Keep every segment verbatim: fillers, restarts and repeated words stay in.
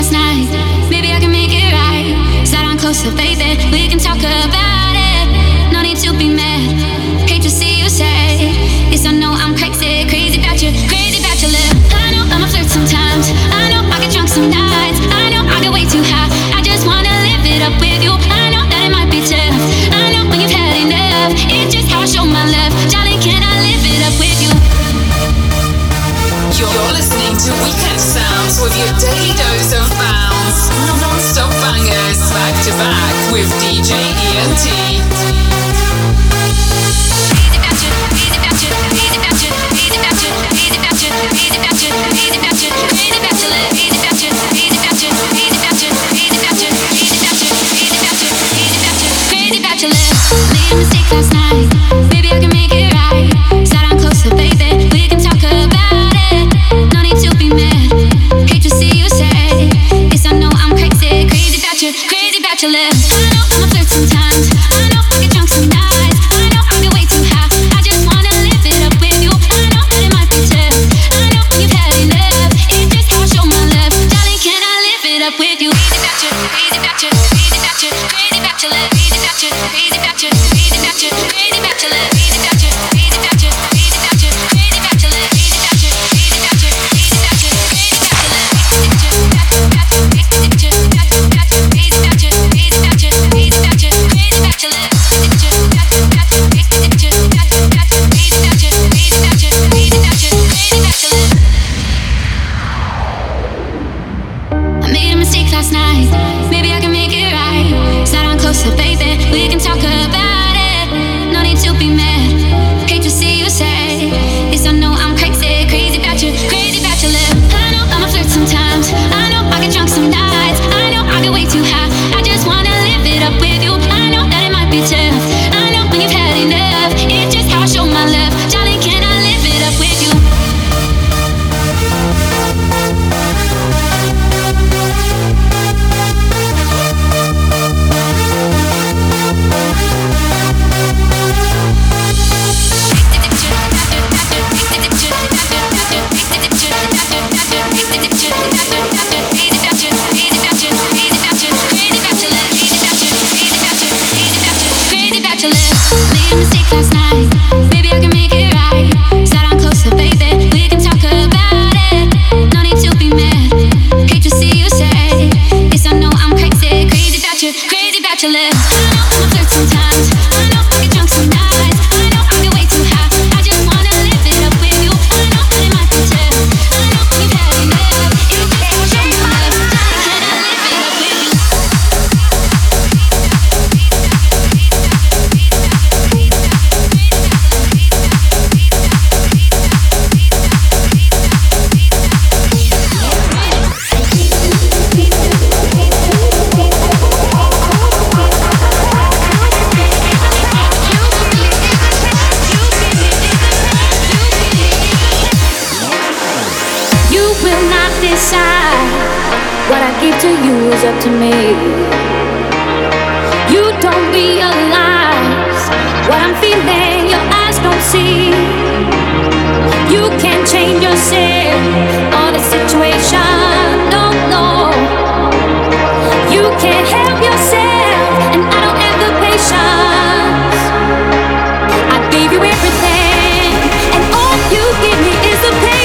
last night. Maybe I can make it right. Slide on closer, baby. We can talk about it. No need to be mad. Hate to see you sad. Yes, I know I'm crazy, crazy about you, crazy about your love. I know I'm a flirt sometimes. I know I get drunk some nights. I know I get way too high. I just wanna live it up with you. I know that it might be tough. I know when you've had enough. It's just how I show my love. Darling, can I live it up with you? You're listening to Weekend Sounds with your daily dose of bounce. Non-stop bangers, back to back with D J E and T. Crazy about you, crazy about you, crazy about you, crazy about you, crazy about you, crazy about you, crazy about you, crazy about you, crazy about you, crazy about you, crazy about you, crazy about you, crazy about you, crazy about you, crazy about you, crazy about your lips. Made a mistake last night. Maybe I can make it right. Slide on closer, baby. We can talk about. No need to be mad. Hate to see you sad. Yes, I know I'm crazy, crazy about you, crazy about your love. I know I'm a flirt sometimes. I know I get drunk some nights. I know I get way too high. I just wanna live it up with you. I know that it might be tough. I know you've had enough. It's just how I show my love. Darling, can I live it up with you? Crazy about you, crazy about you, crazy about you, crazy about your love. Crazy about you, crazy about you, crazy about you, crazy about your love. Crazy about you, crazy about you, crazy about you, crazy about your love. Gave you everything, and all you give me is a pain.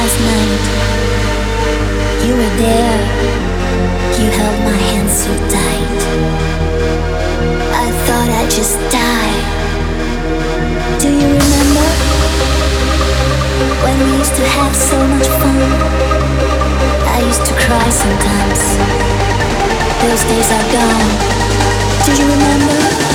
last night. You were there. You held my hand so tight. I thought I'd just die. Do you remember when we used to have so much fun? I used to cry sometimes. Those days are gone. Do you remember?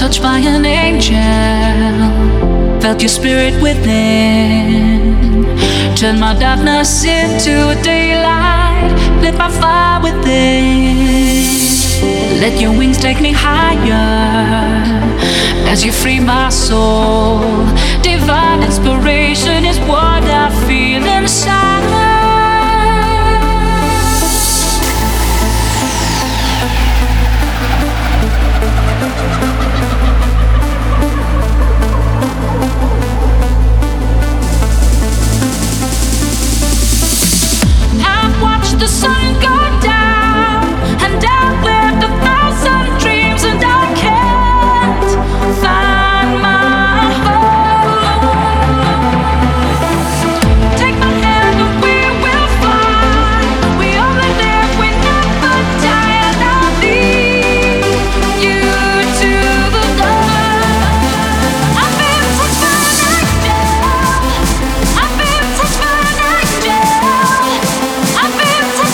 touched by an angel, felt your spirit within, turned my darkness into a daylight, lit my fire within. Let your wings take me higher as you free my soul. Divine inspiration is what I feel inside. The sun go down, and out with a thousand dreams, and I can't find my home. Take my hand and we will fly. We only live, we never die, and I'll lead you to the dawn. I've been transformed now. I've been transformed now. I've been where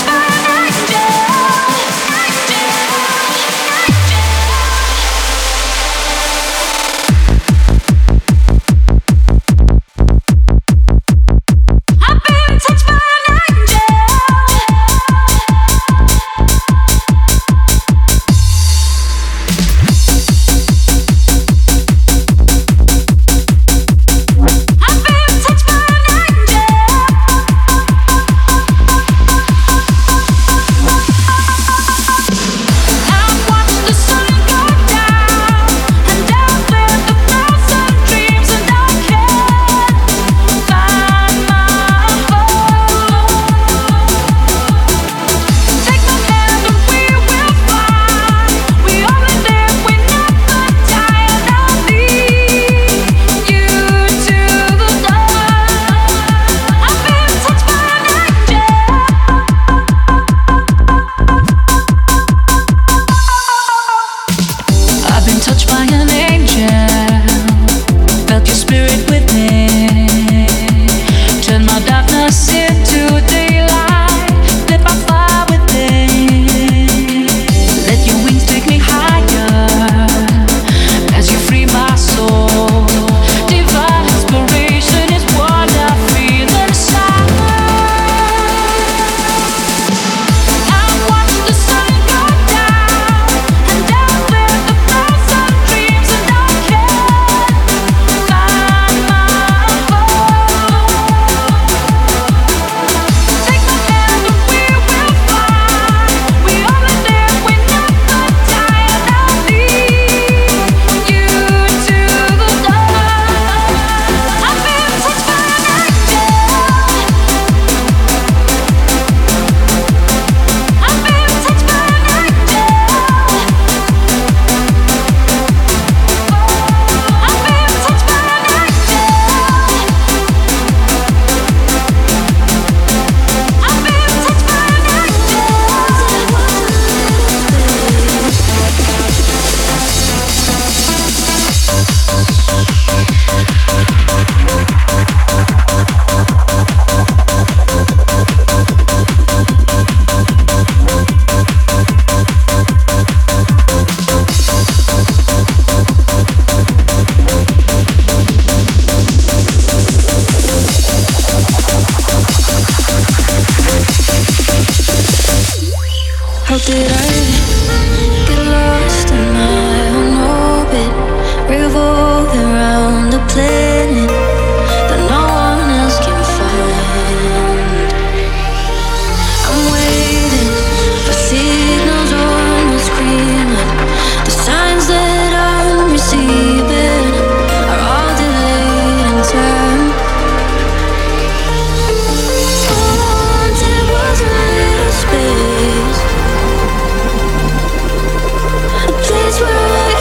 I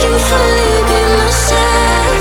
can finally be myself.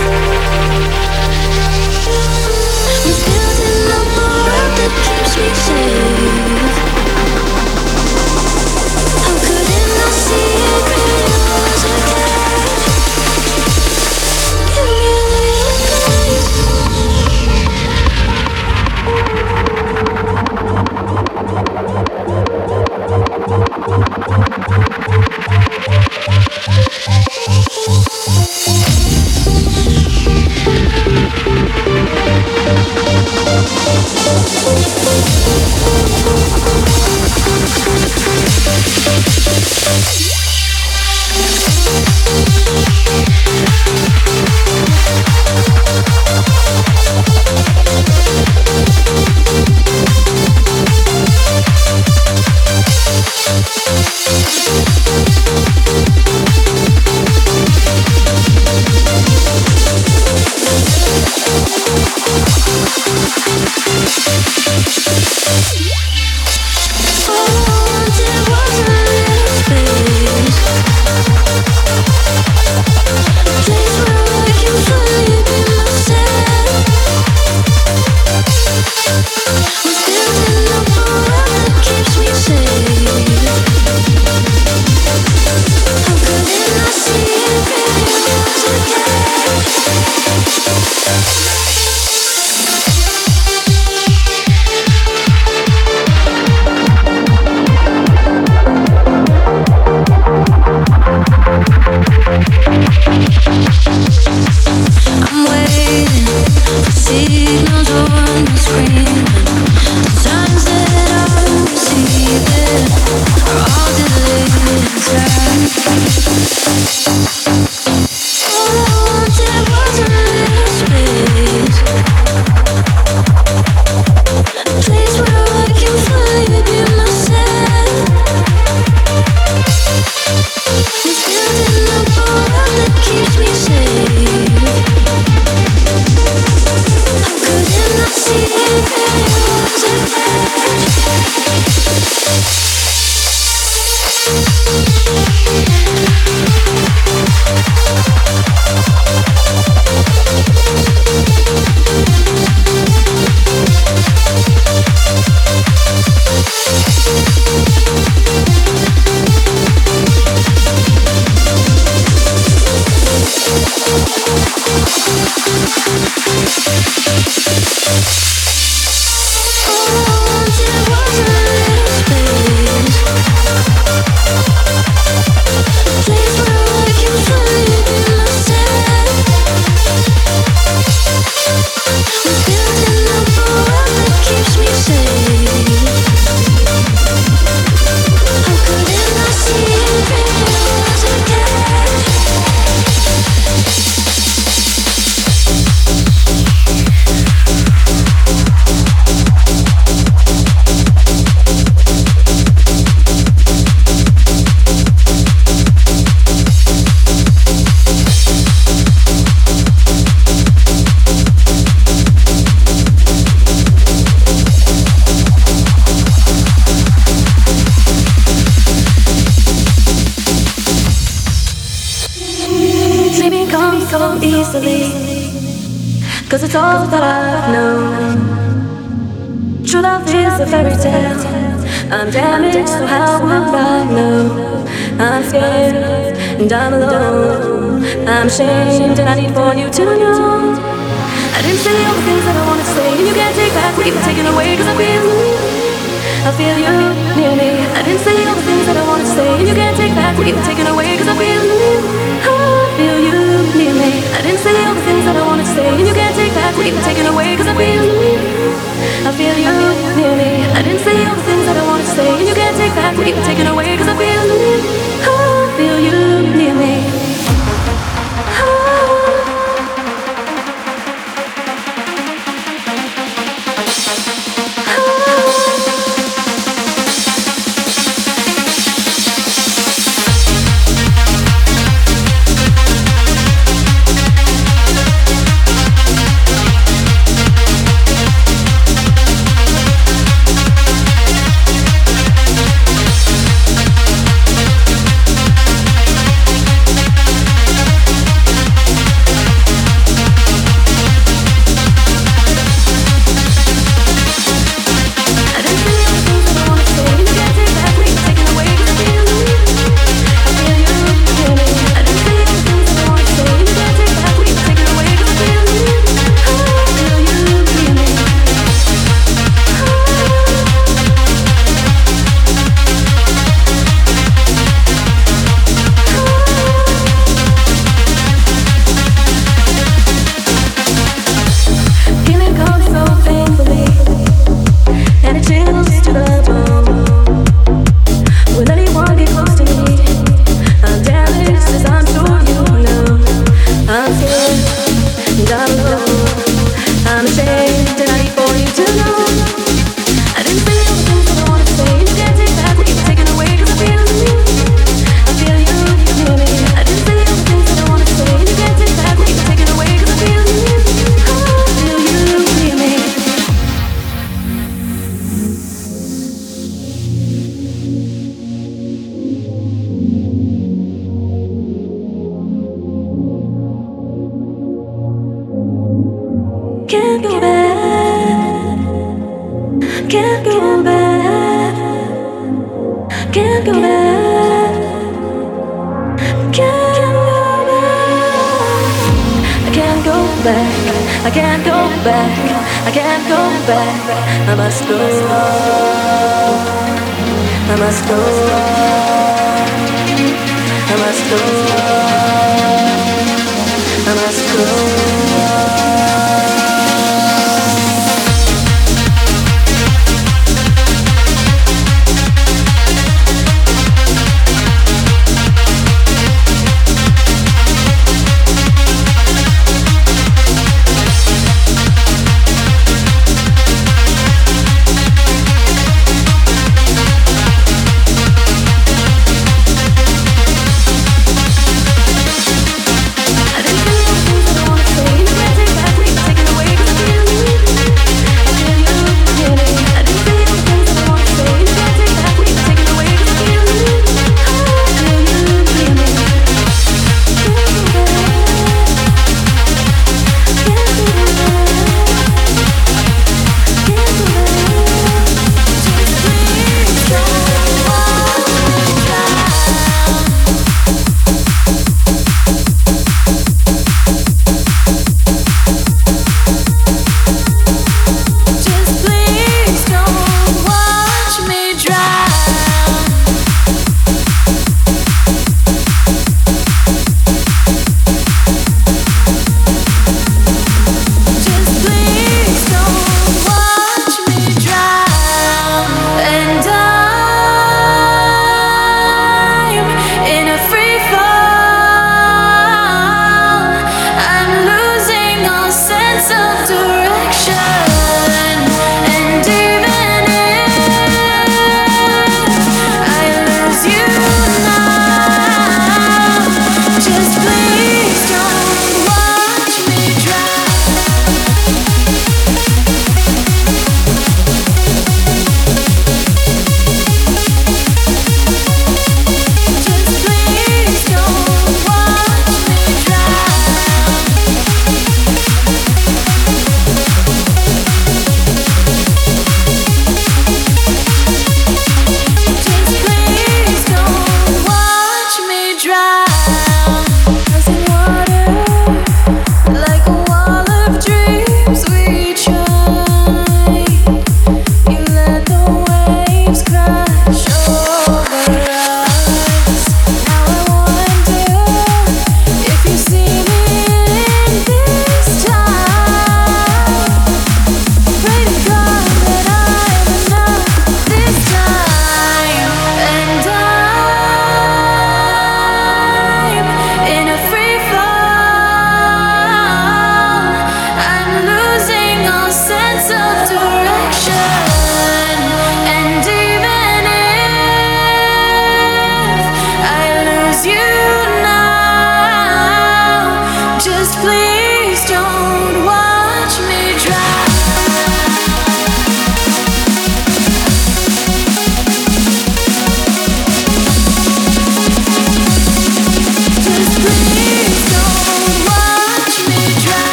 come easily, cause it's all that I've known. True love is a fairy tale. I'm damaged, so how would I know? I'm scared and I'm alone. I'm ashamed and I need for you to know. I didn't say all the things that I wanted to say, and you can't take back what you've taken away, cause I feel you, I feel you near me. I didn't say all the things that I wanted to say, and you can't take back what you've taken away, cause I feel you, I feel you near me. I didn't say all the things that I wanted to say, and you can't take back what you've taken away, cause I feel you, I feel you near me. I didn't say all the things that I wanted to say, and you can't take back what you've taken away, cause I feel you, I feel you near me.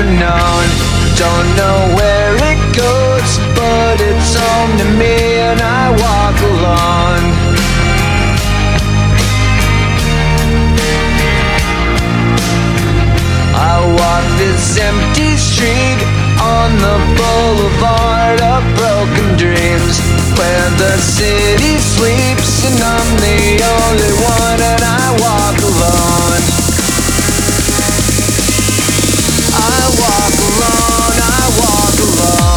never known. Don't know where it goes, but it's home to me and I walk alone. I walk this empty street on the boulevard of broken dreams, where the city sleeps and I'm the only one and I walk alone. I walk alone, I walk alone.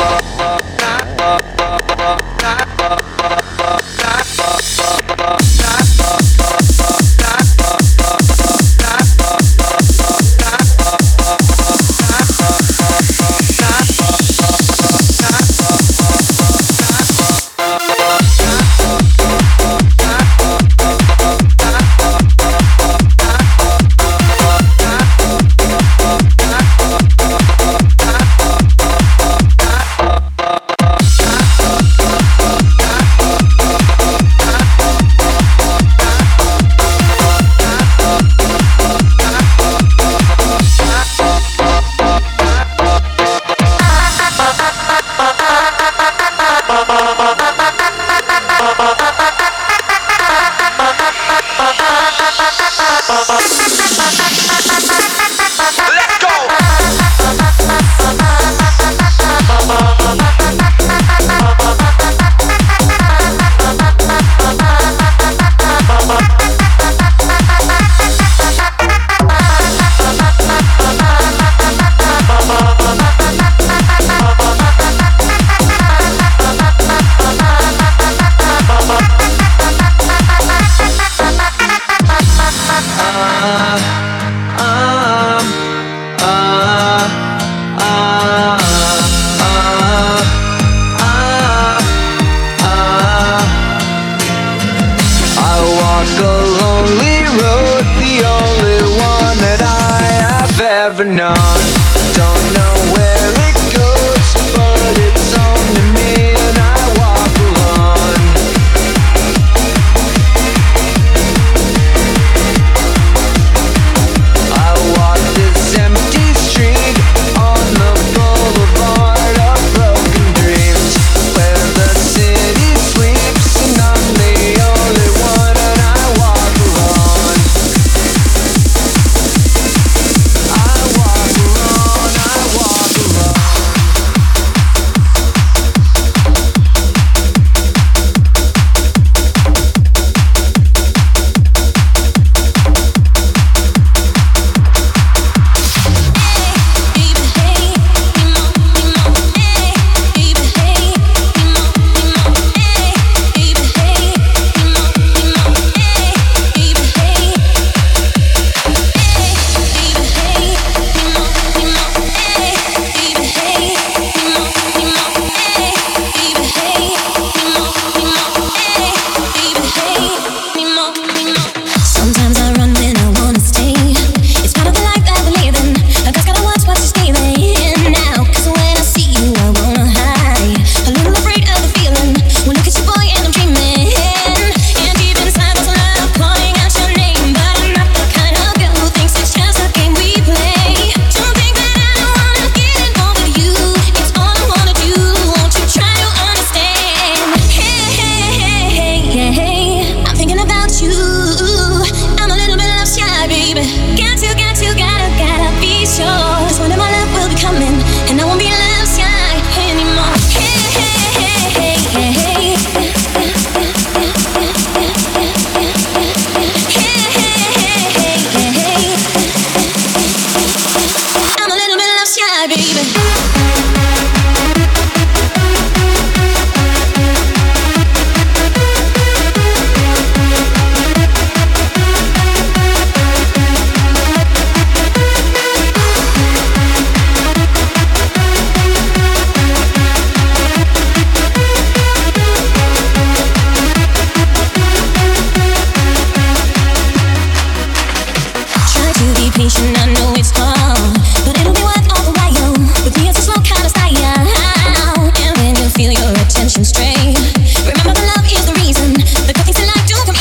Straight. Remember the love is the reason, the good things in life do come.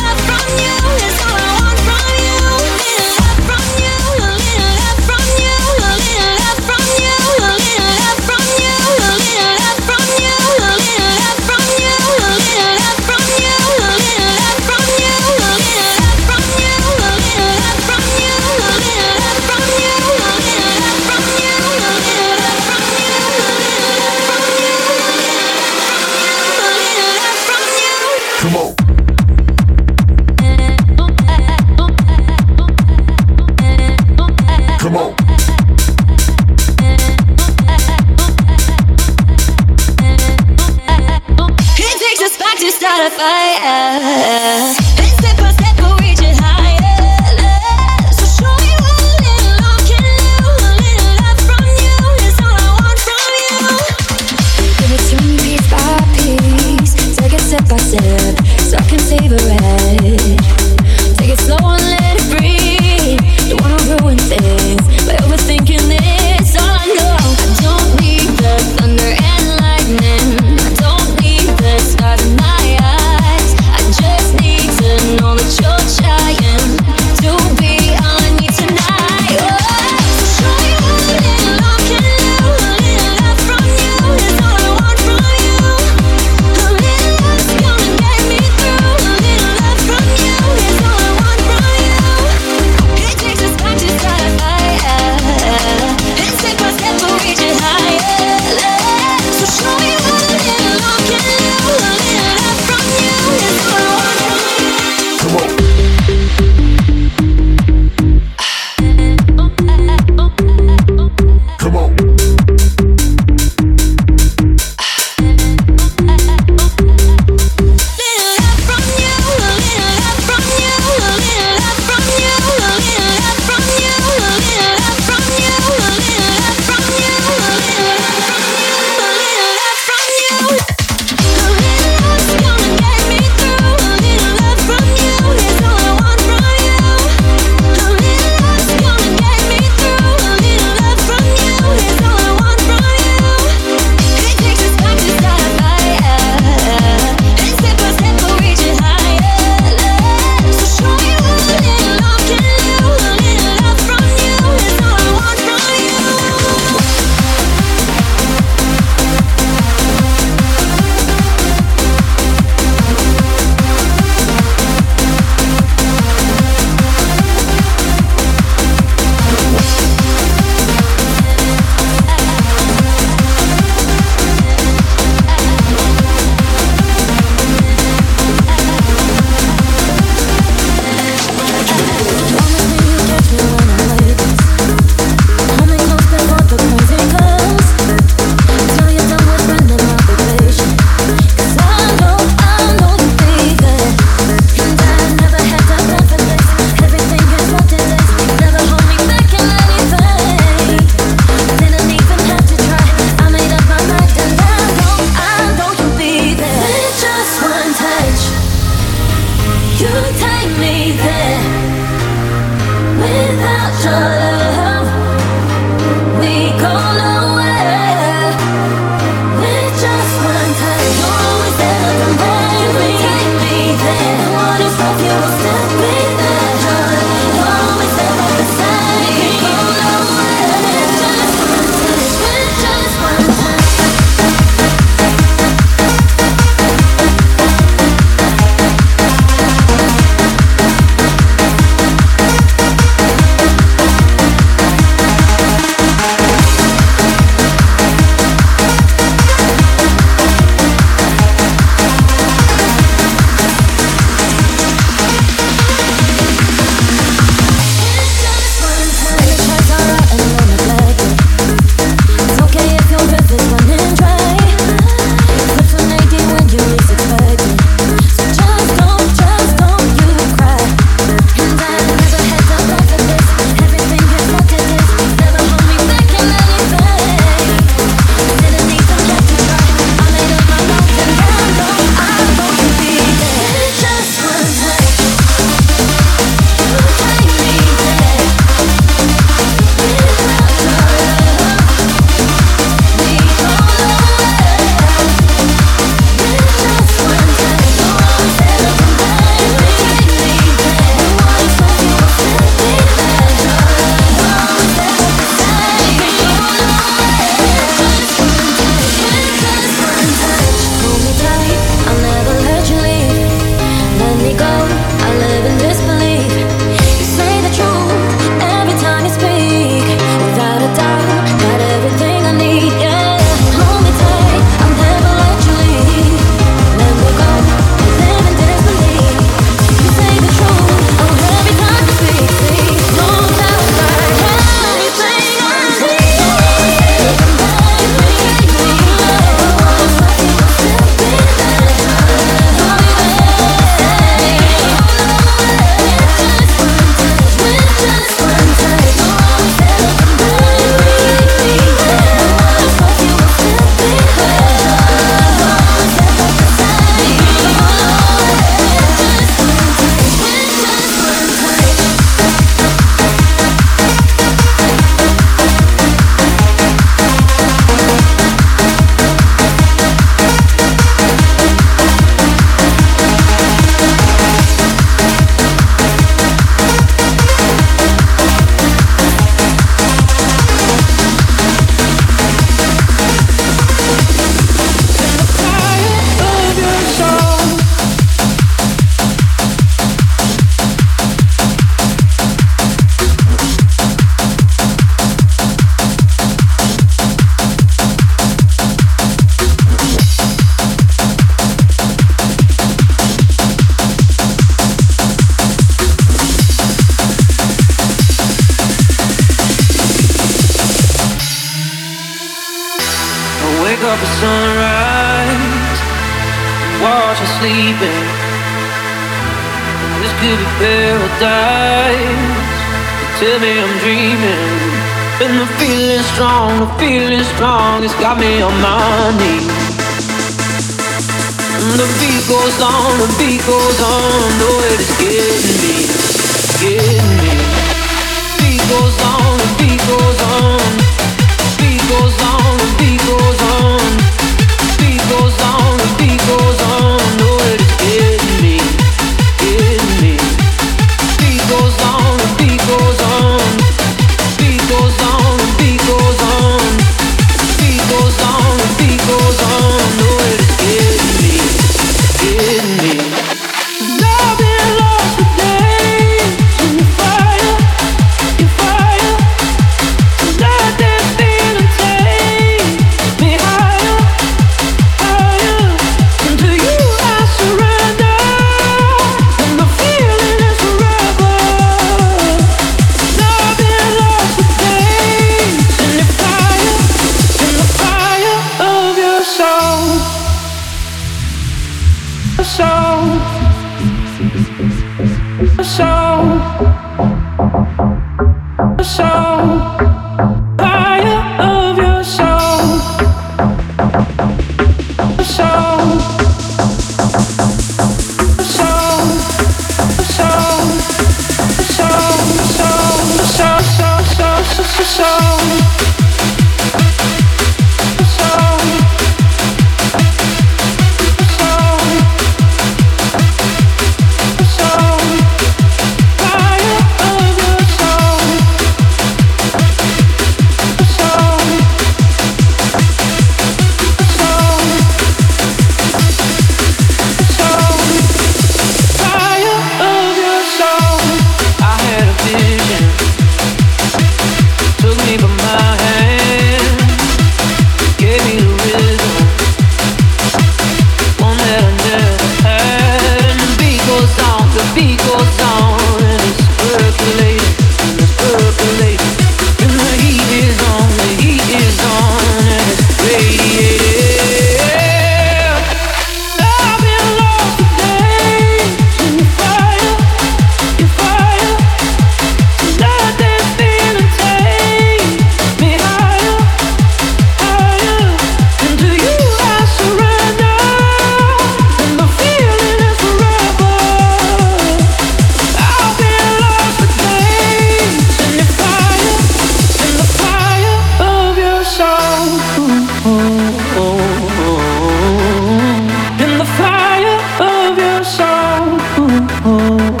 in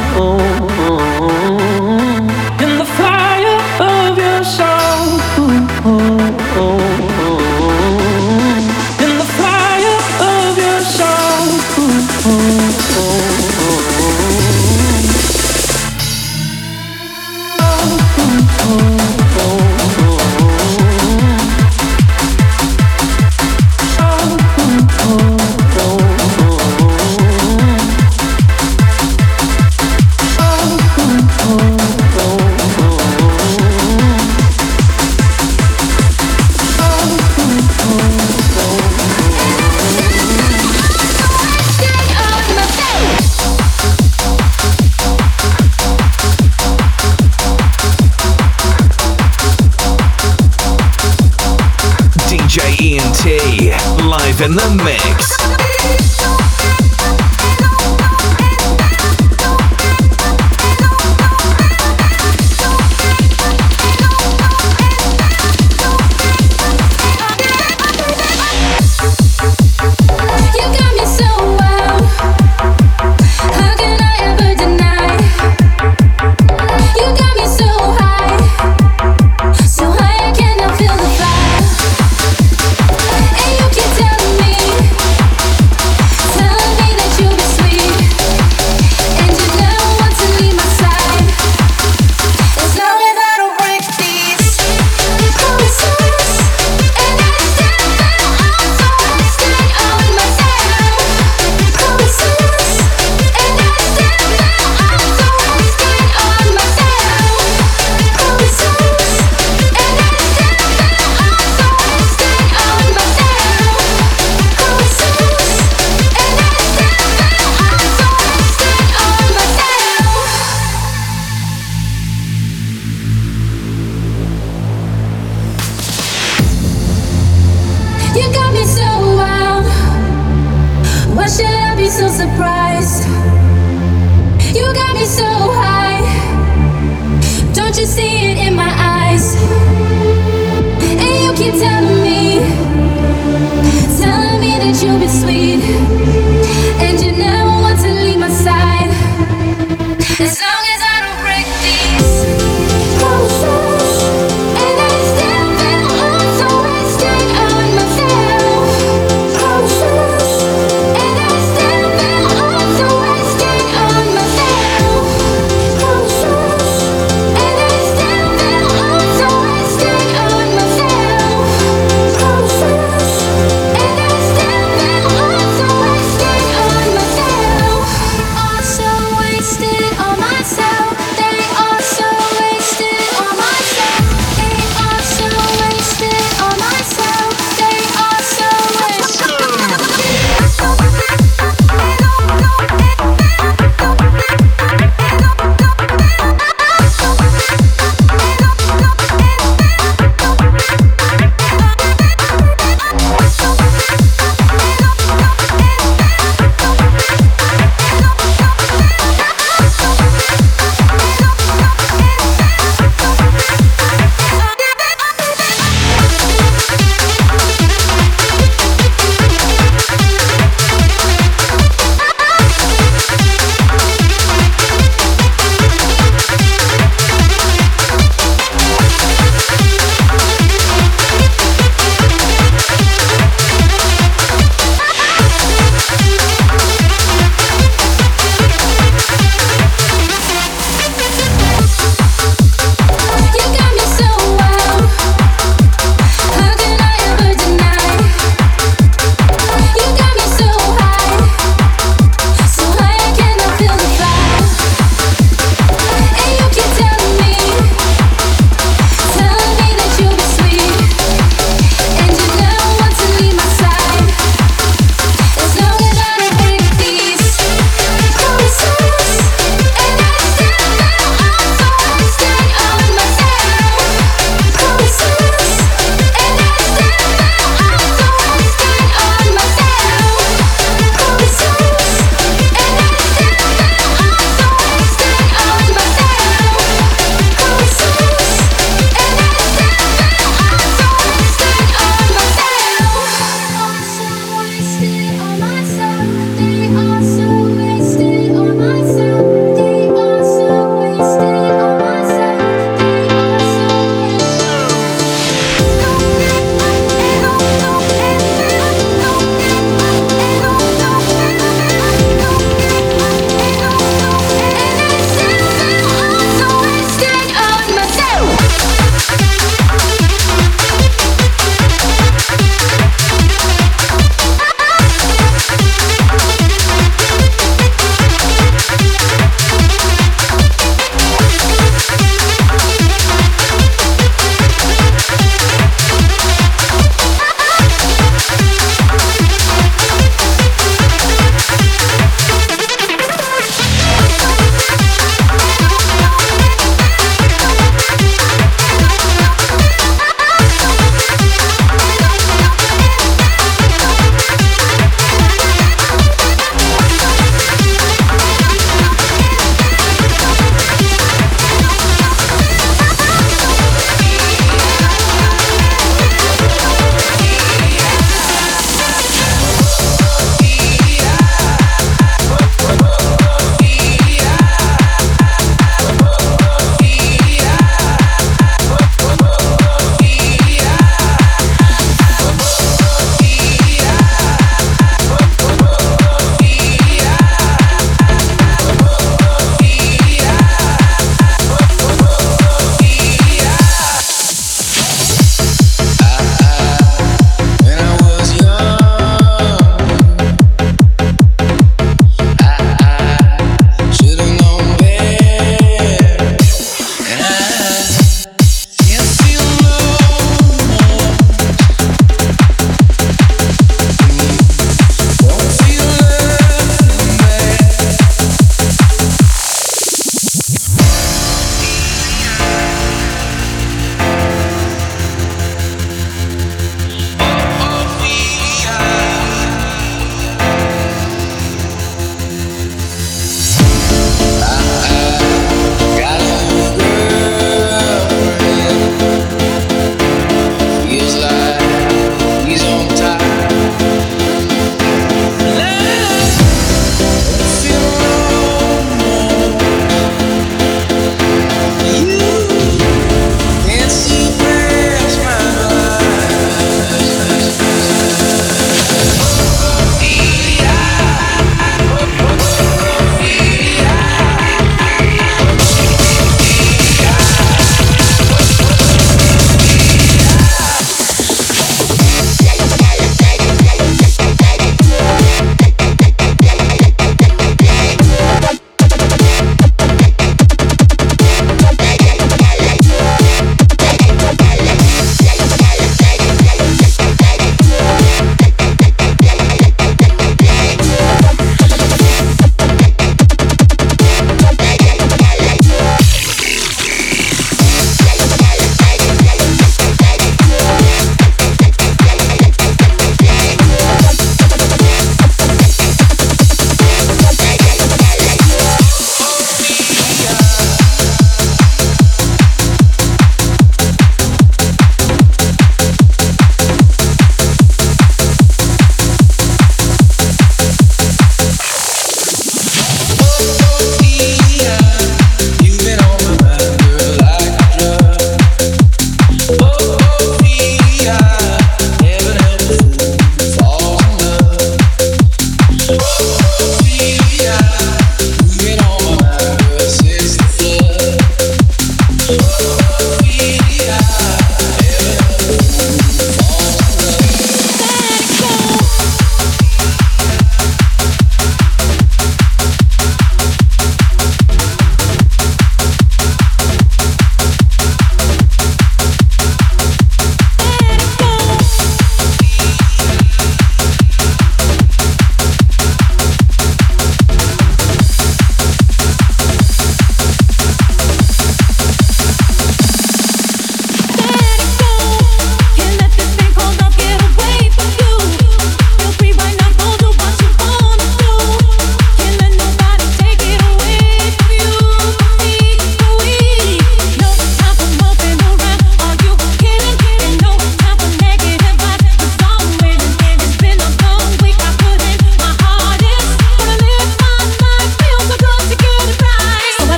the fire of your soul, in the fire of your soul. D J E and T live in the mix.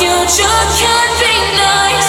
Your future can be nice.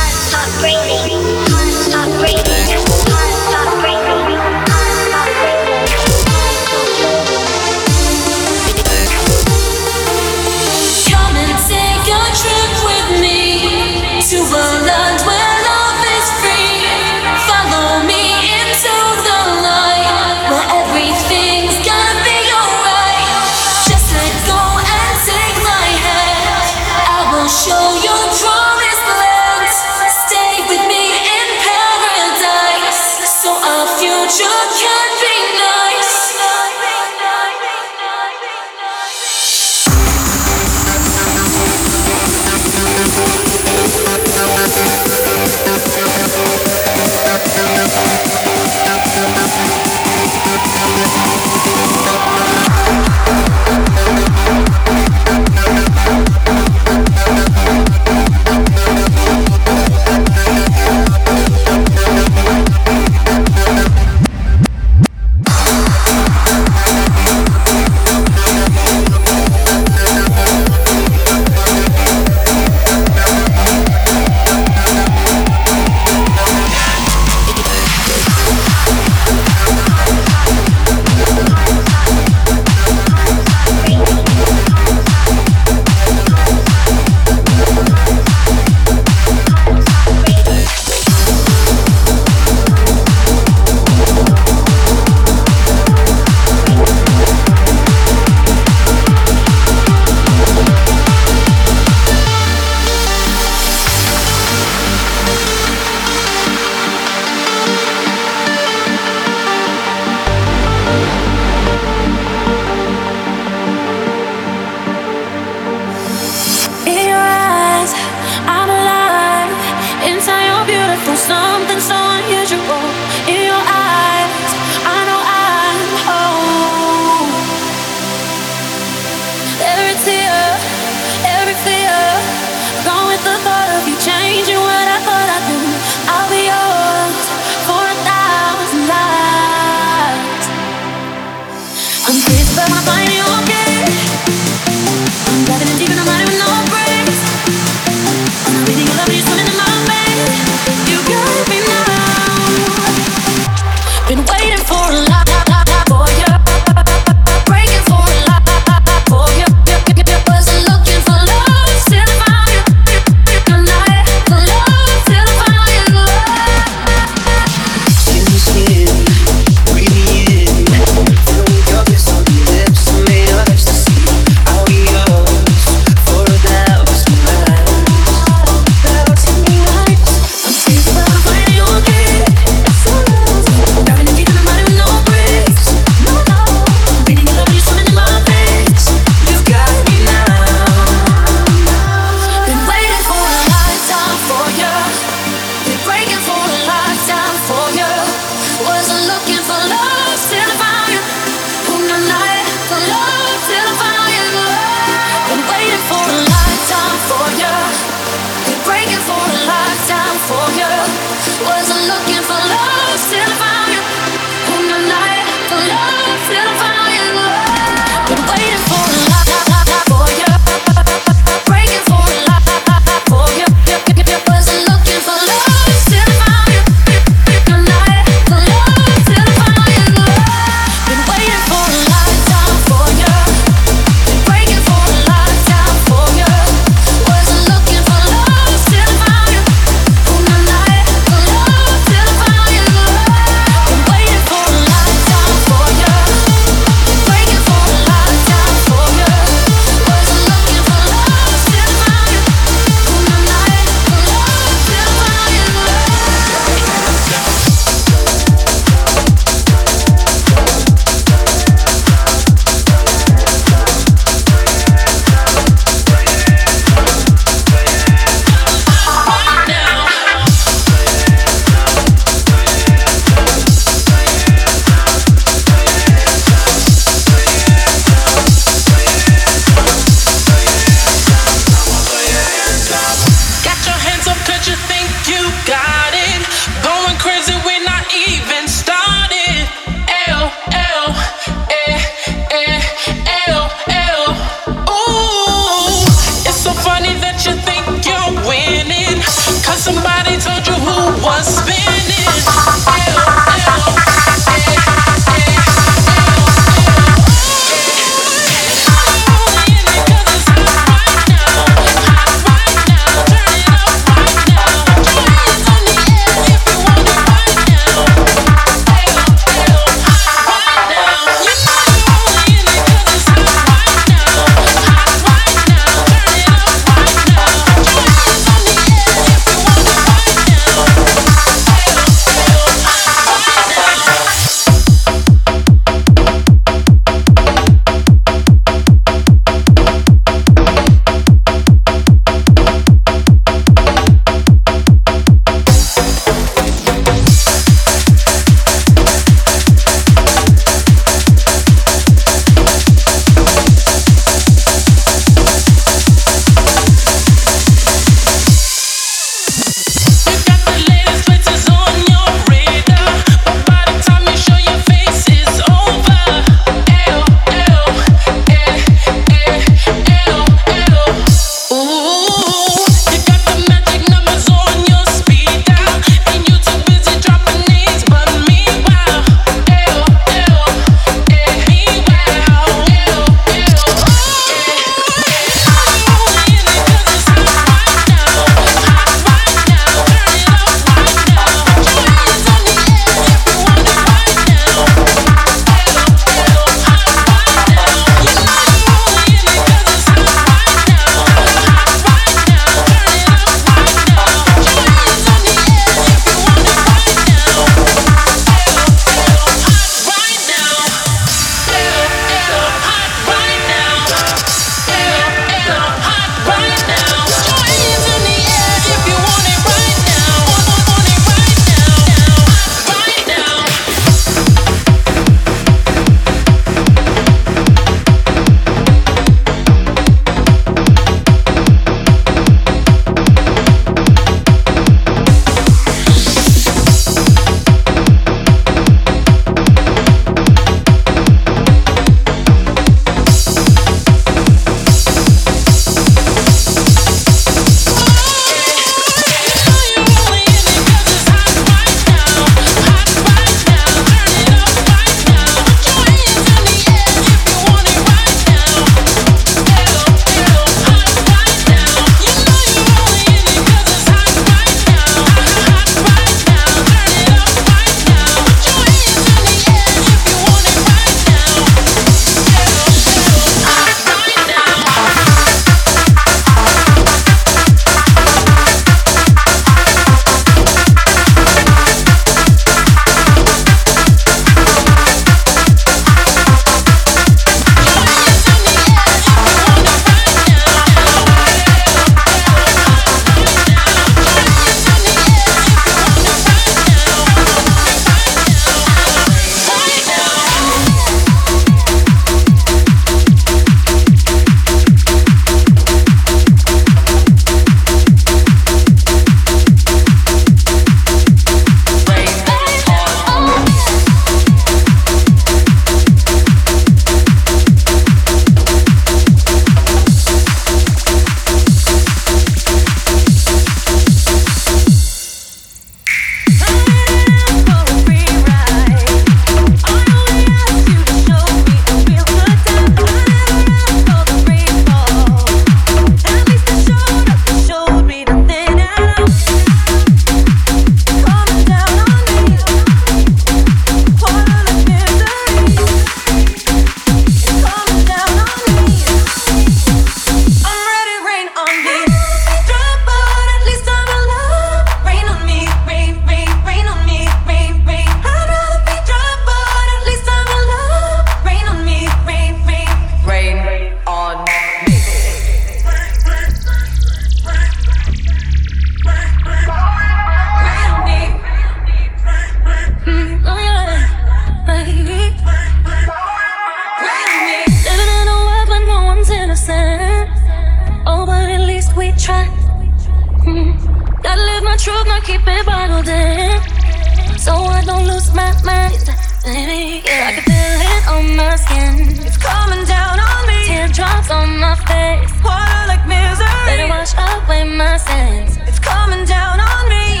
It's coming down on me.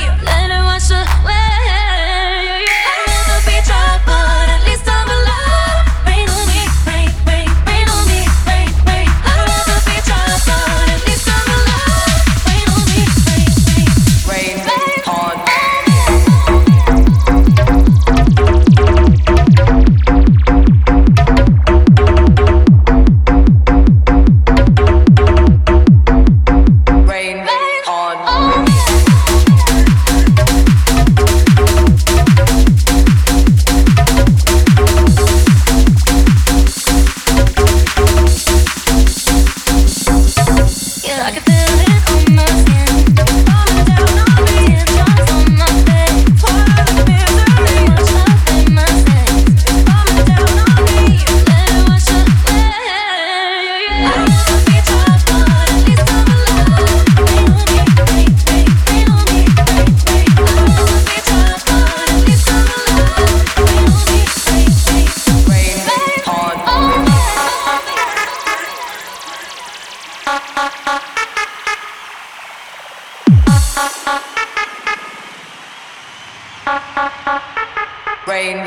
rain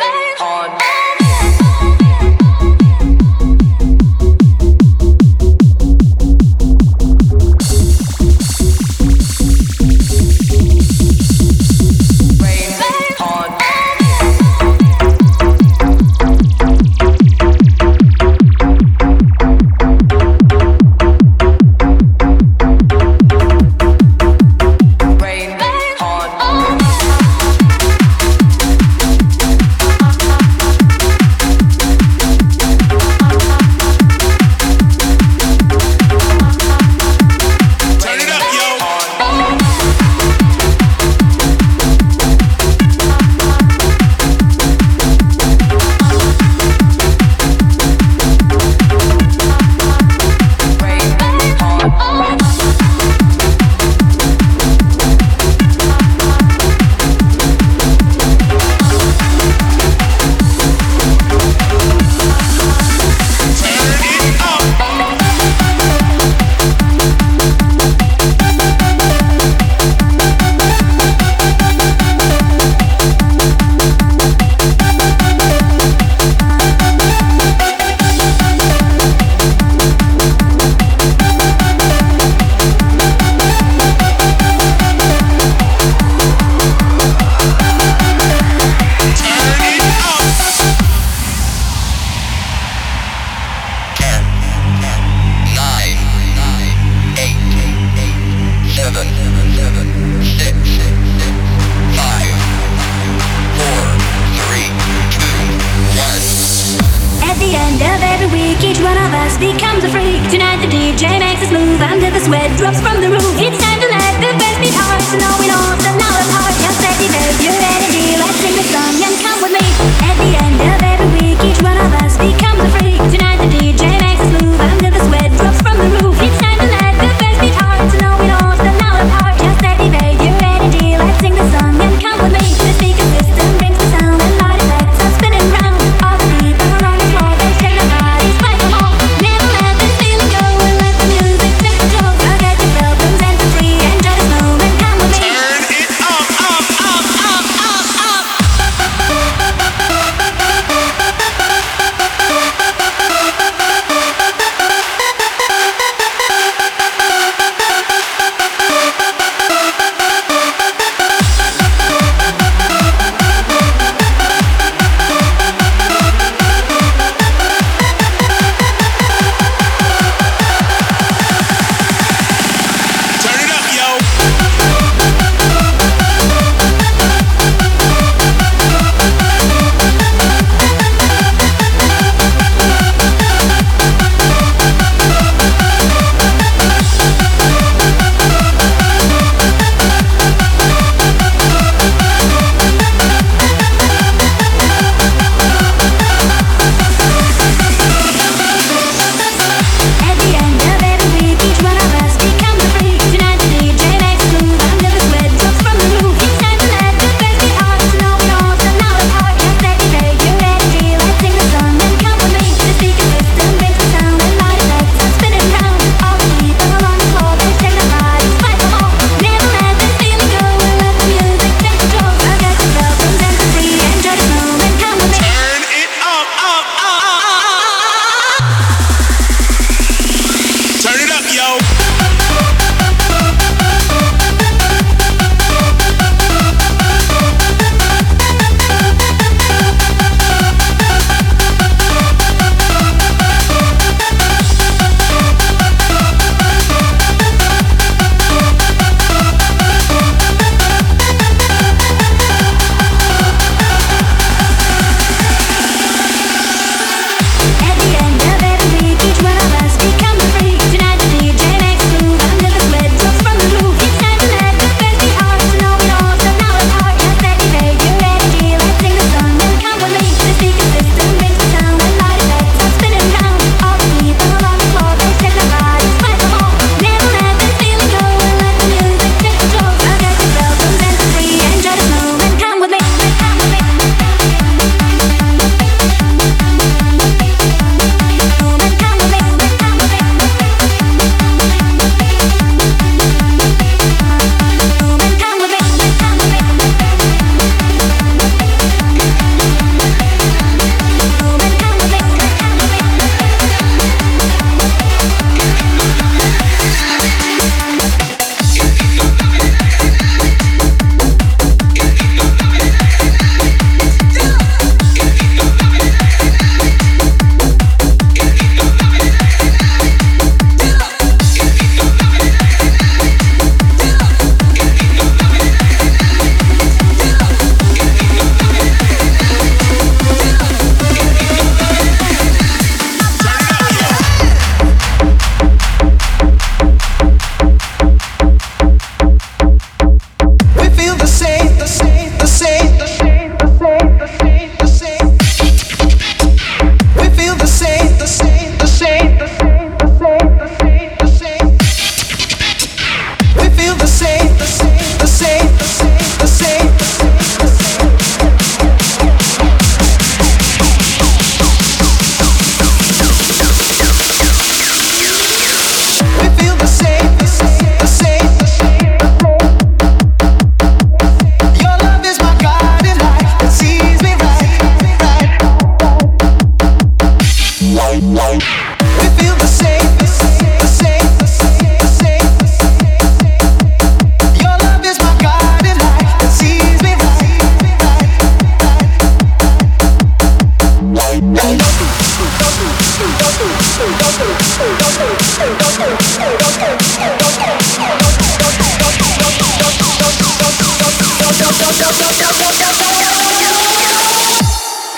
on me. Turn it up!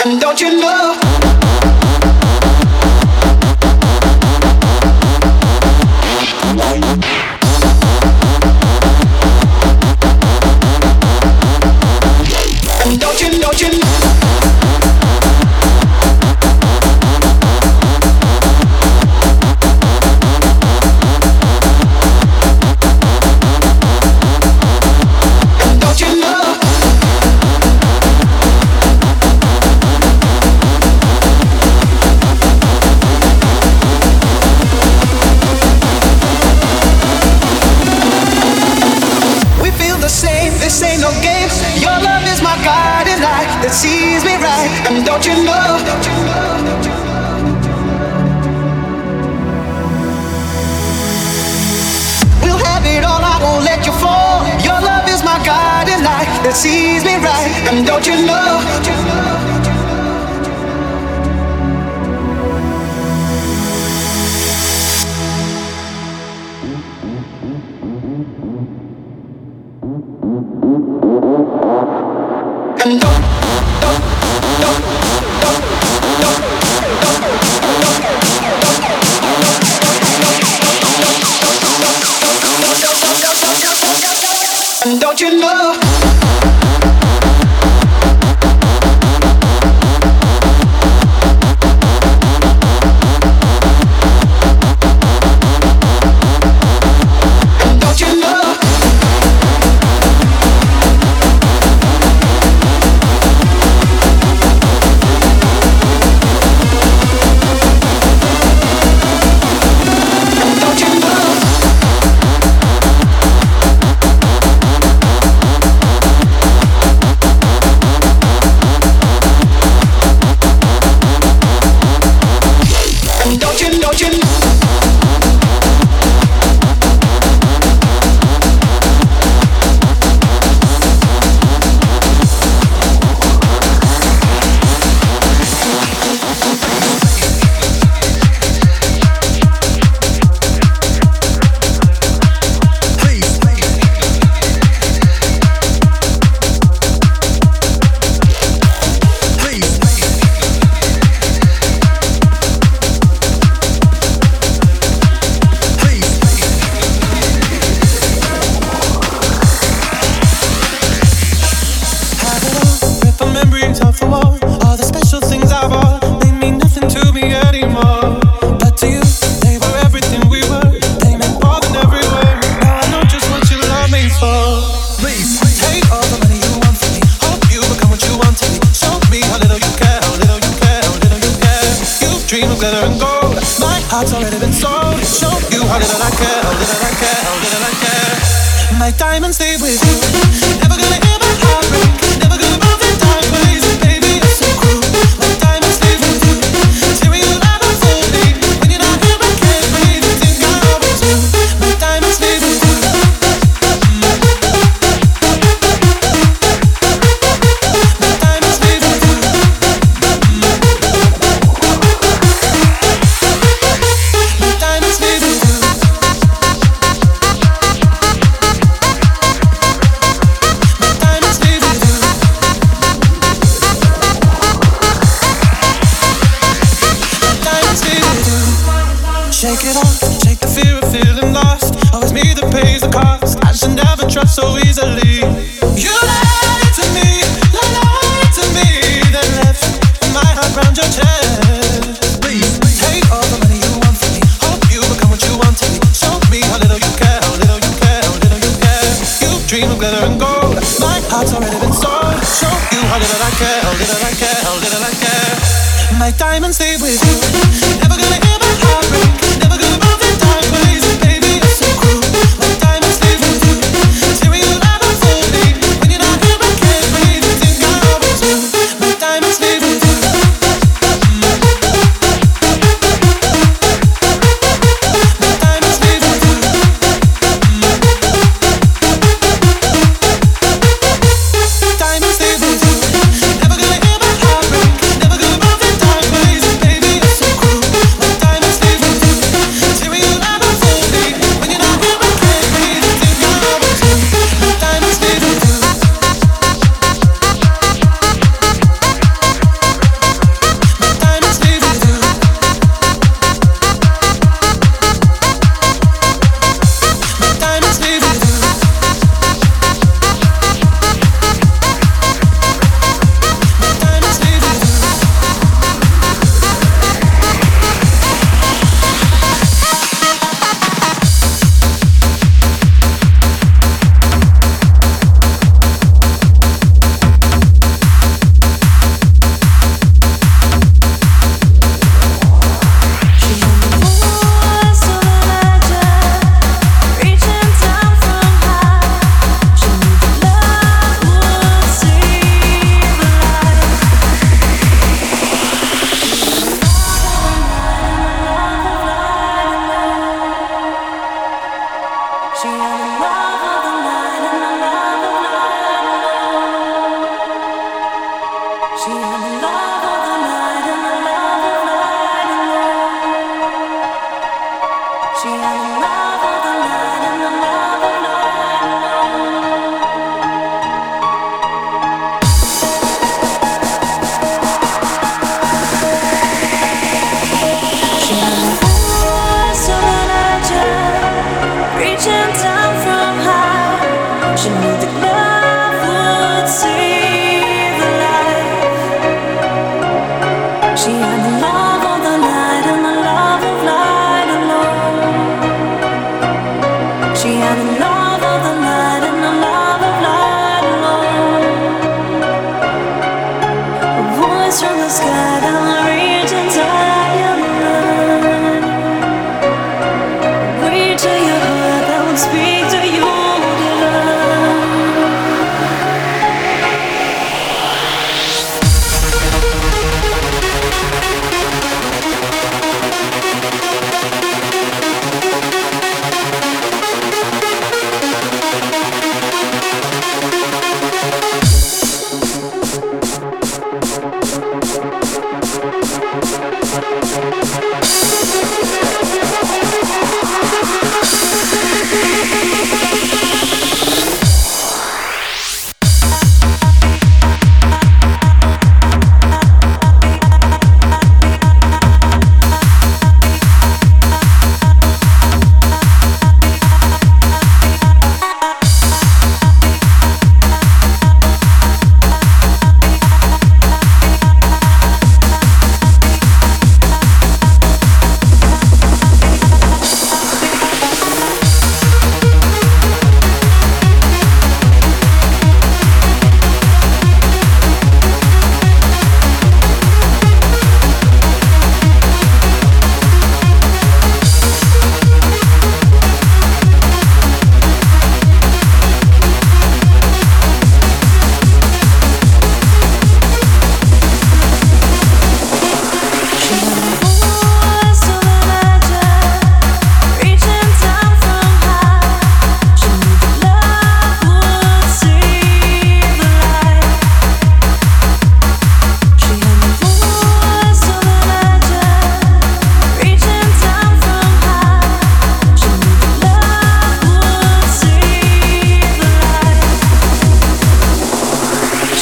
And don't you know? Sees me right, and don't you know? And don't, don't, don't, don't, don't, don't, and don't you know?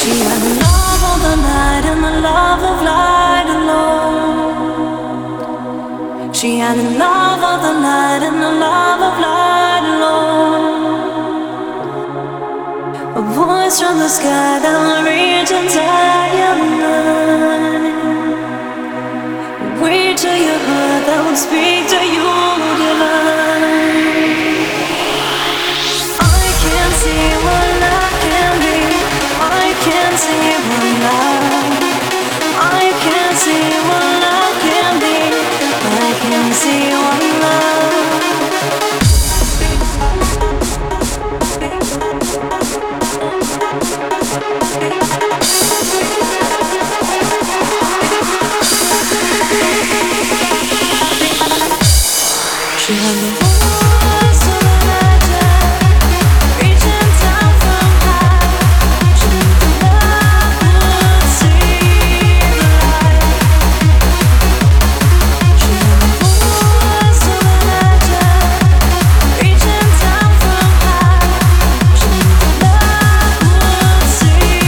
She had the love of the night and the love of light alone. She had the love of the night and the love of light alone. A voice from the sky that will reach inside your mind, reach to your heart that will speak to you divine. I can see what I can be. I can see what love. I can see what love can be. I can see what love. She had the voice of the night, reaching down from high. She had the love that would see the light. She had the voice of the night, reaching down from high. She had the love that would see the light.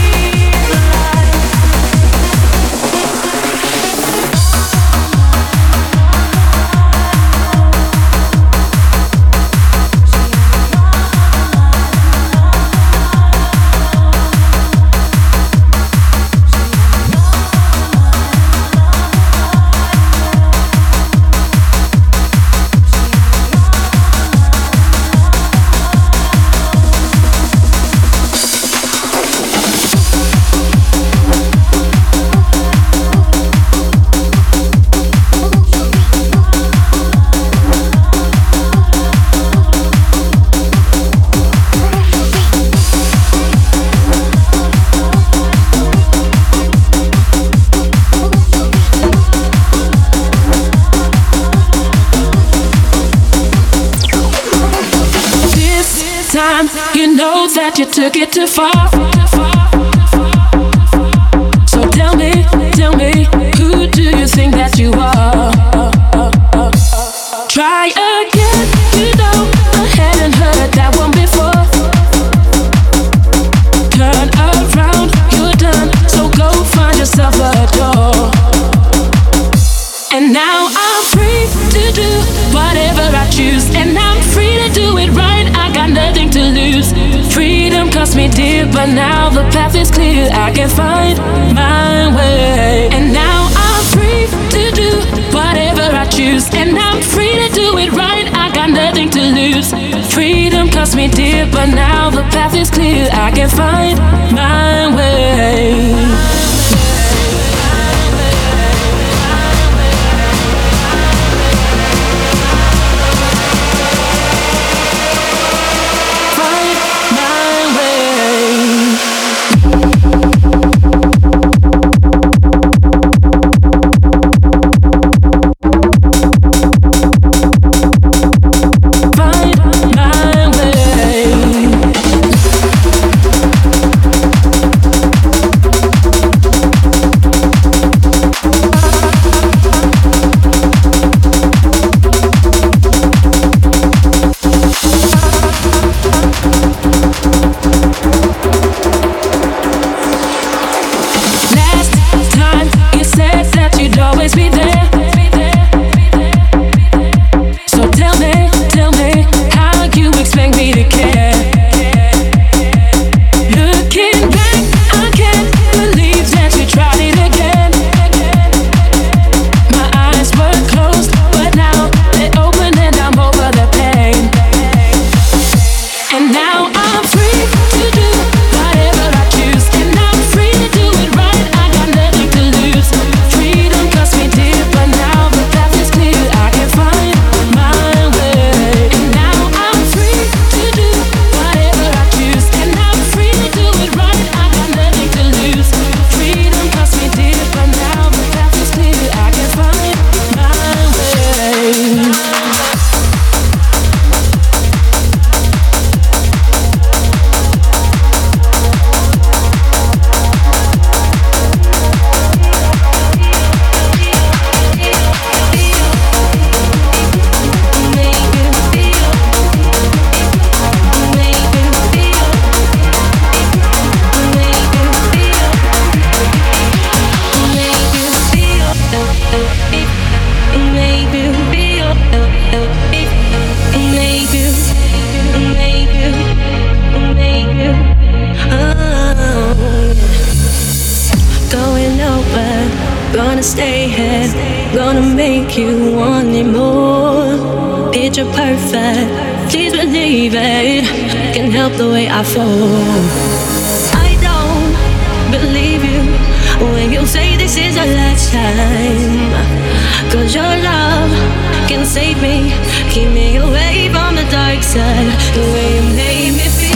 You know that you took it too far. So tell me, tell me, who do you think that you are? Try again, you know I hadn't heard that one before. Turn around, you're done, so go find yourself a door. And now I'm free to do whatever I choose, and I'm free to do it right. Nothing to lose. Freedom cost me dear, but now the path is clear. I can find my way. And now I'm free to do whatever I choose, and I'm free to do it right. I got nothing to lose. Freedom cost me dear, but now the path is clear. I can find my way. gonna make you want it more. Picture perfect, please believe it. Can't help the way I fall. I don't believe you when you say this is our last time. Cause your love can save me, keep me away from the dark side. The way you made me feel.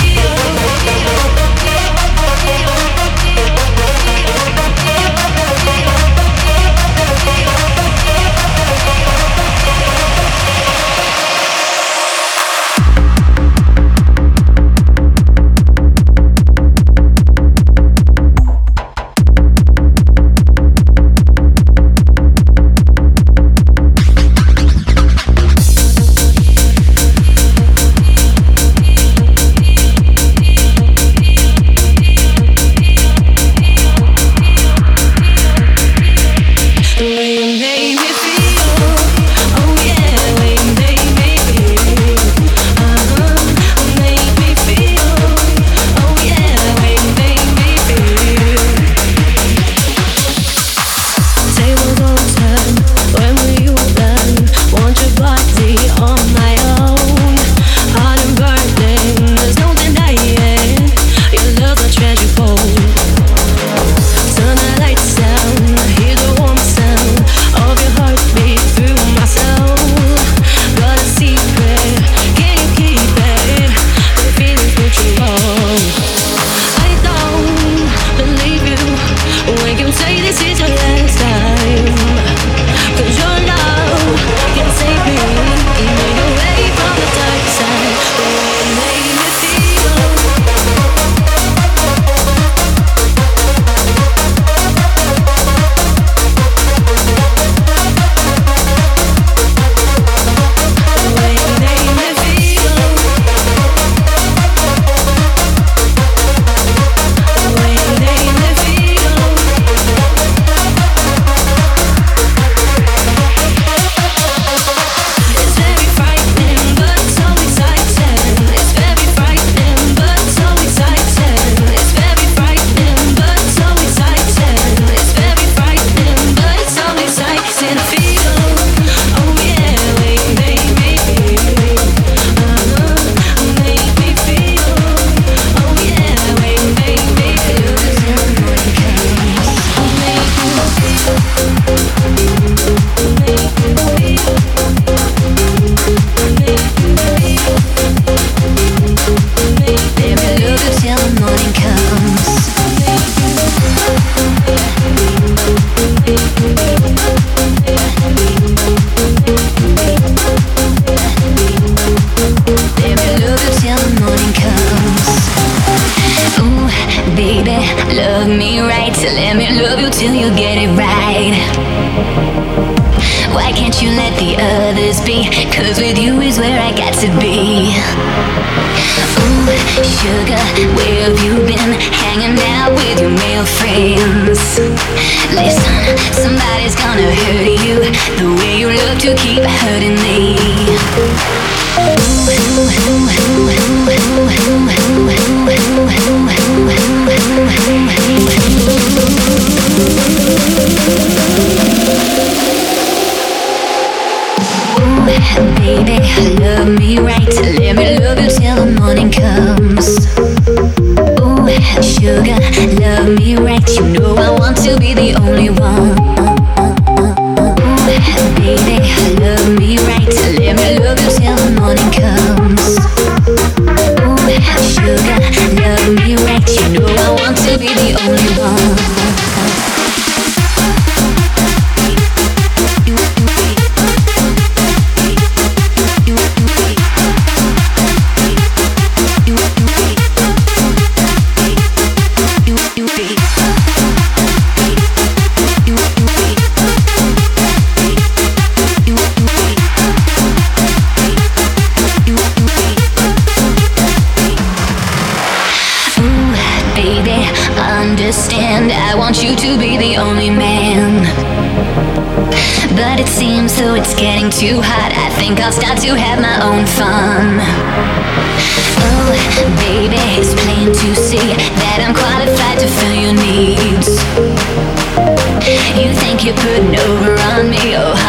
You're putting over on me, oh.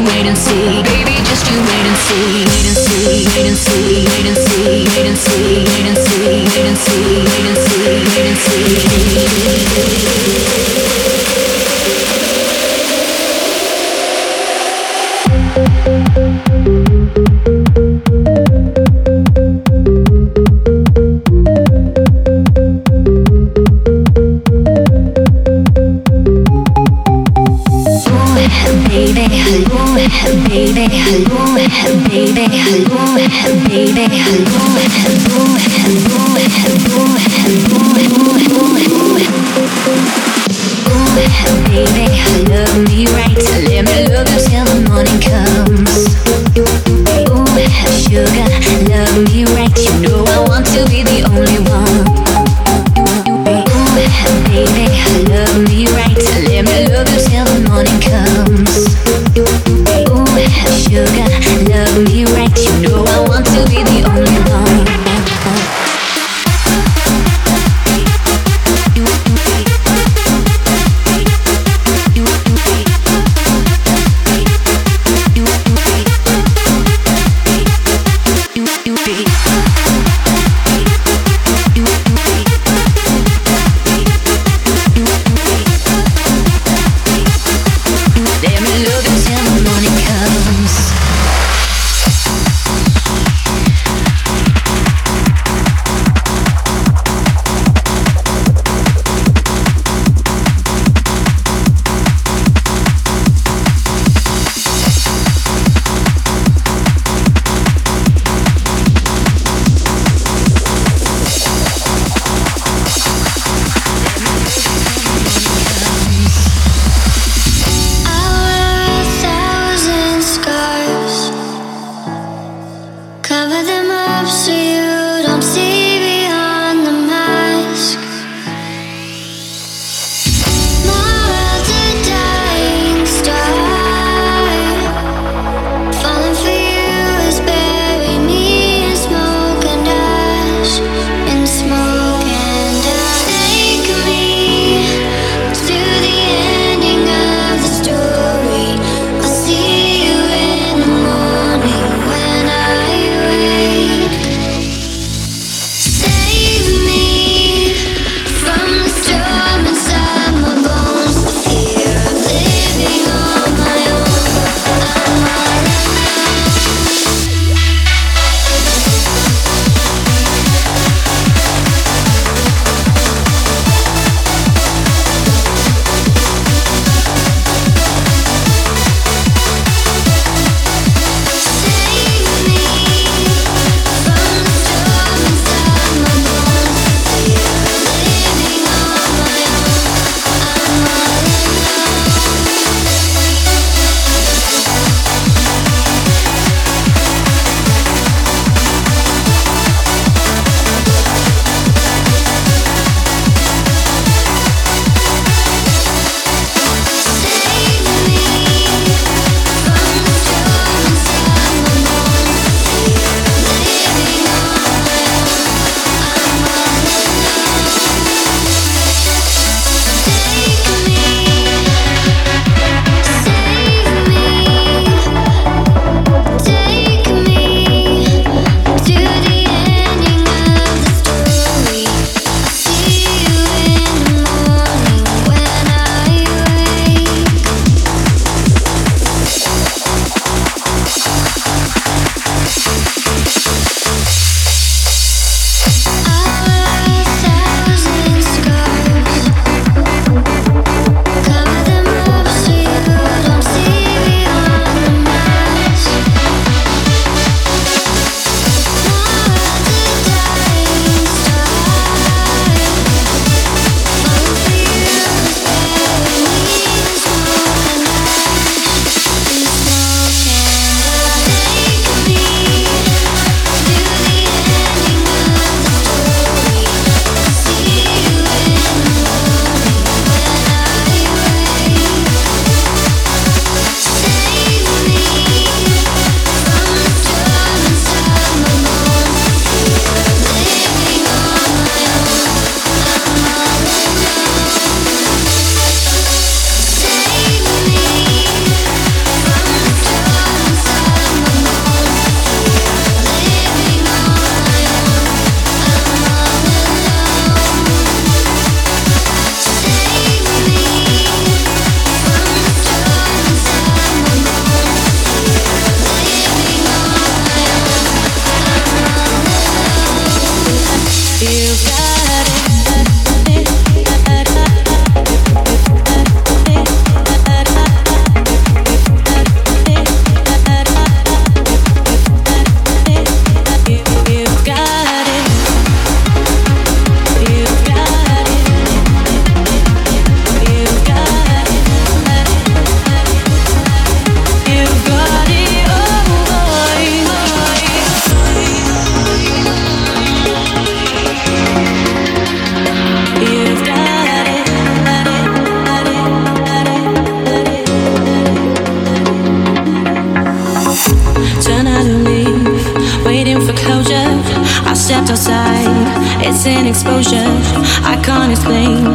you wait and see, baby, just you wait and see, wait and see, wait and see, wait and see, wait and see, wait and see, wait and see, wait and see, wait and see, wait and see. Baby, hello, baby, hello, baby, hello, hello, hello, hello, hello, hello, hello. Baby, love me right, let me love you till the morning comes. Oh, sugar, love me right, you know I want to be the only one. Oh, baby, love me right, let me love you till the morning comes. Sugar, love me right, you know I want to be the only one.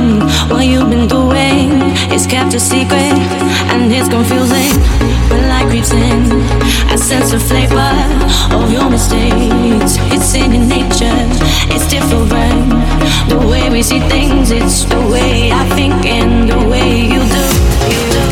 doing, what you've been doing is kept a secret and it's confusing. When light creeps in, I sense the flavor of your mistakes. It's in your nature, it's different. The way we see things, it's the way I think and the way you do. You do.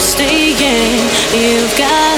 Stay, yeah, you've got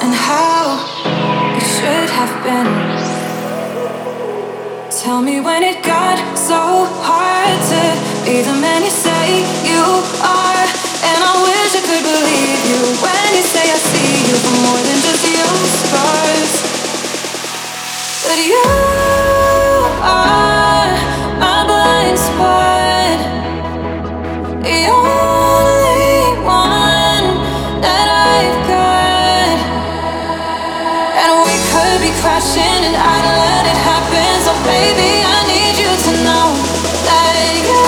and how it should have been. Tell me when it got so hard to be the man you say you are. And I wish I could believe you when you say I see you for more than just your scars. But you are my blind spot, the only one that I've got. And we could be crashing and I'd let it happen. So baby, I need you to know that you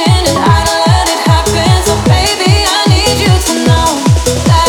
and I'd let it happen. So baby, I need you to know that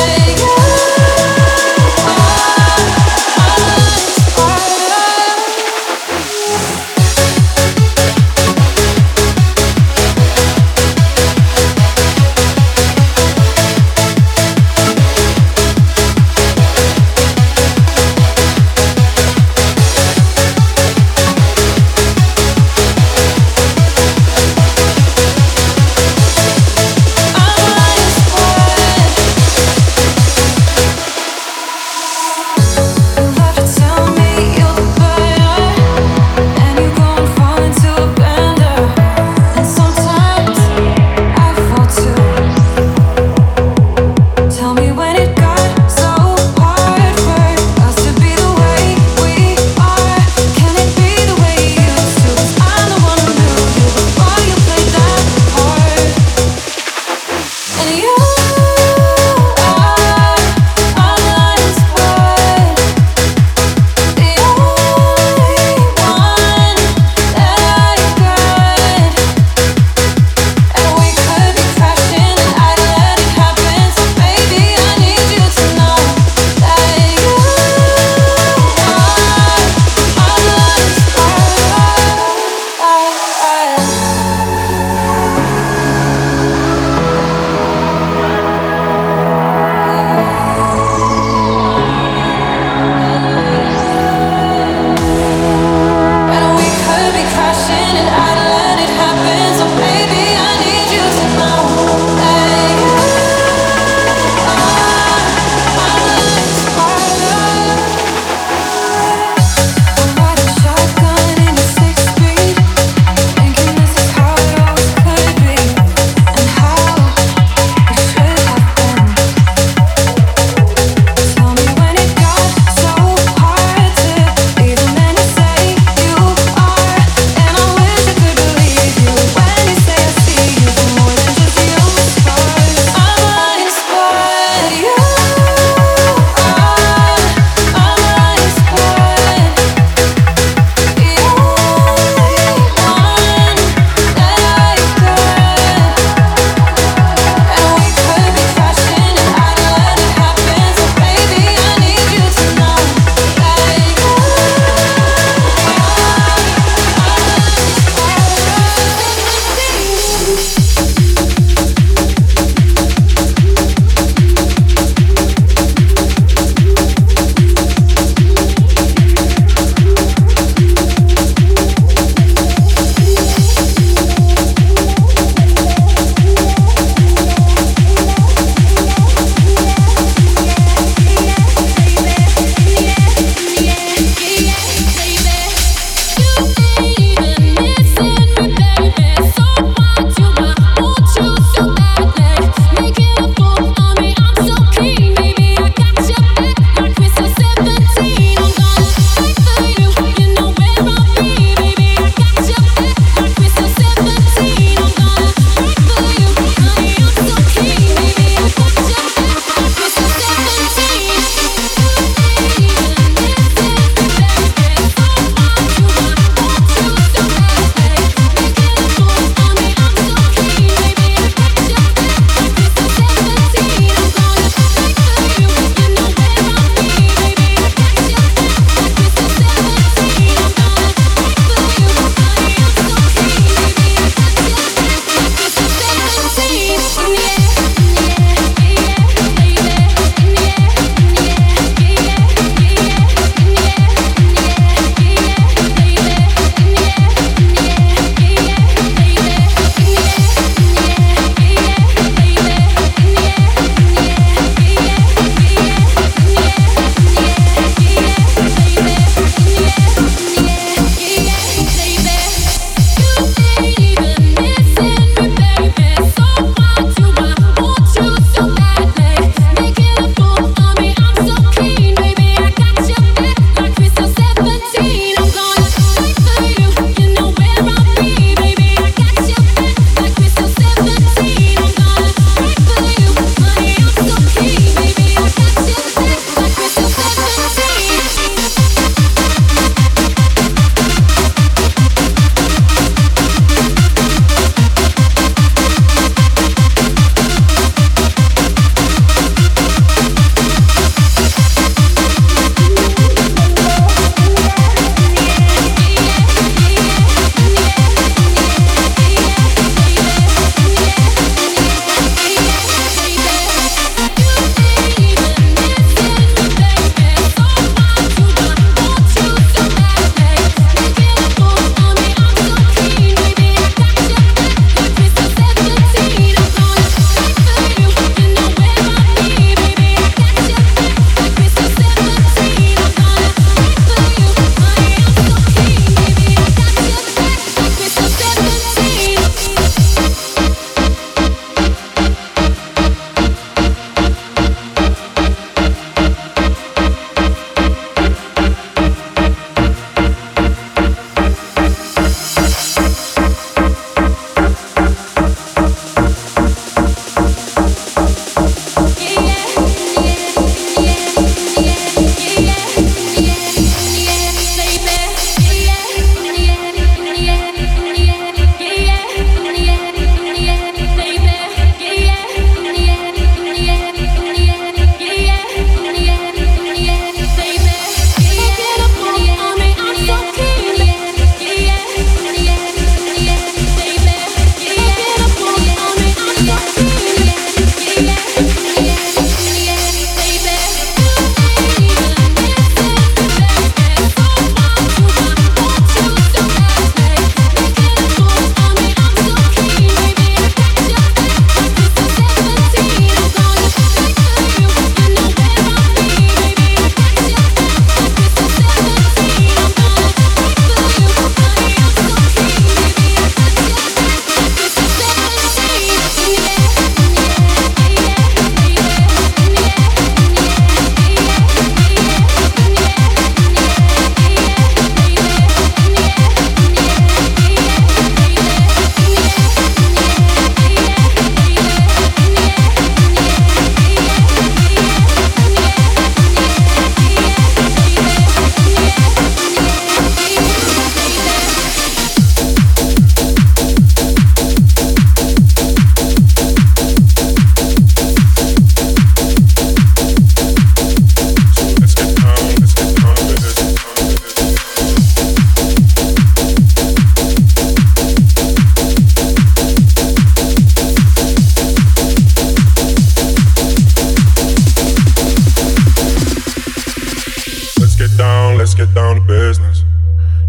get down to business.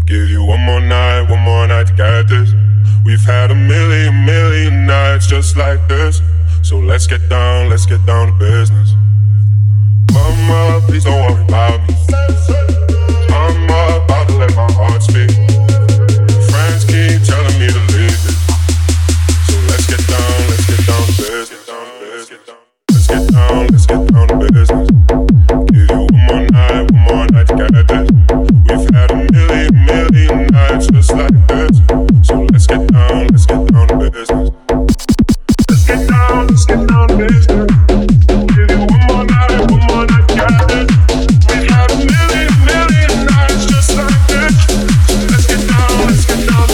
Give you one more night, one more night to get this. We've had a million, million nights just like this. So let's get down, let's get down to business. Mama, please don't worry about me. I'm about to let my heart speak. Friends keep telling me to leave it. So let's get down, let's get down to business. Let's get down, let's get down to business. Give you one more night, one more night to get this. We've had a million, million nights just like this. So let's get down, let's get down to business. Let's get down, let's get down to business. Give you one more night, one more night to get this. We've had a million, million nights just like this. So let's get down, let's get down to business.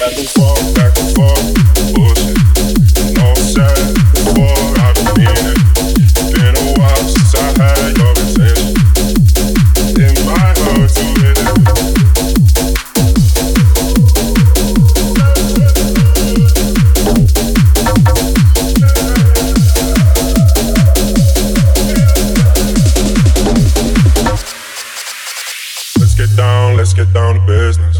Let's get down, let's get down to business.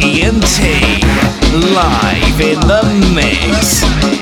E and T live in the mix.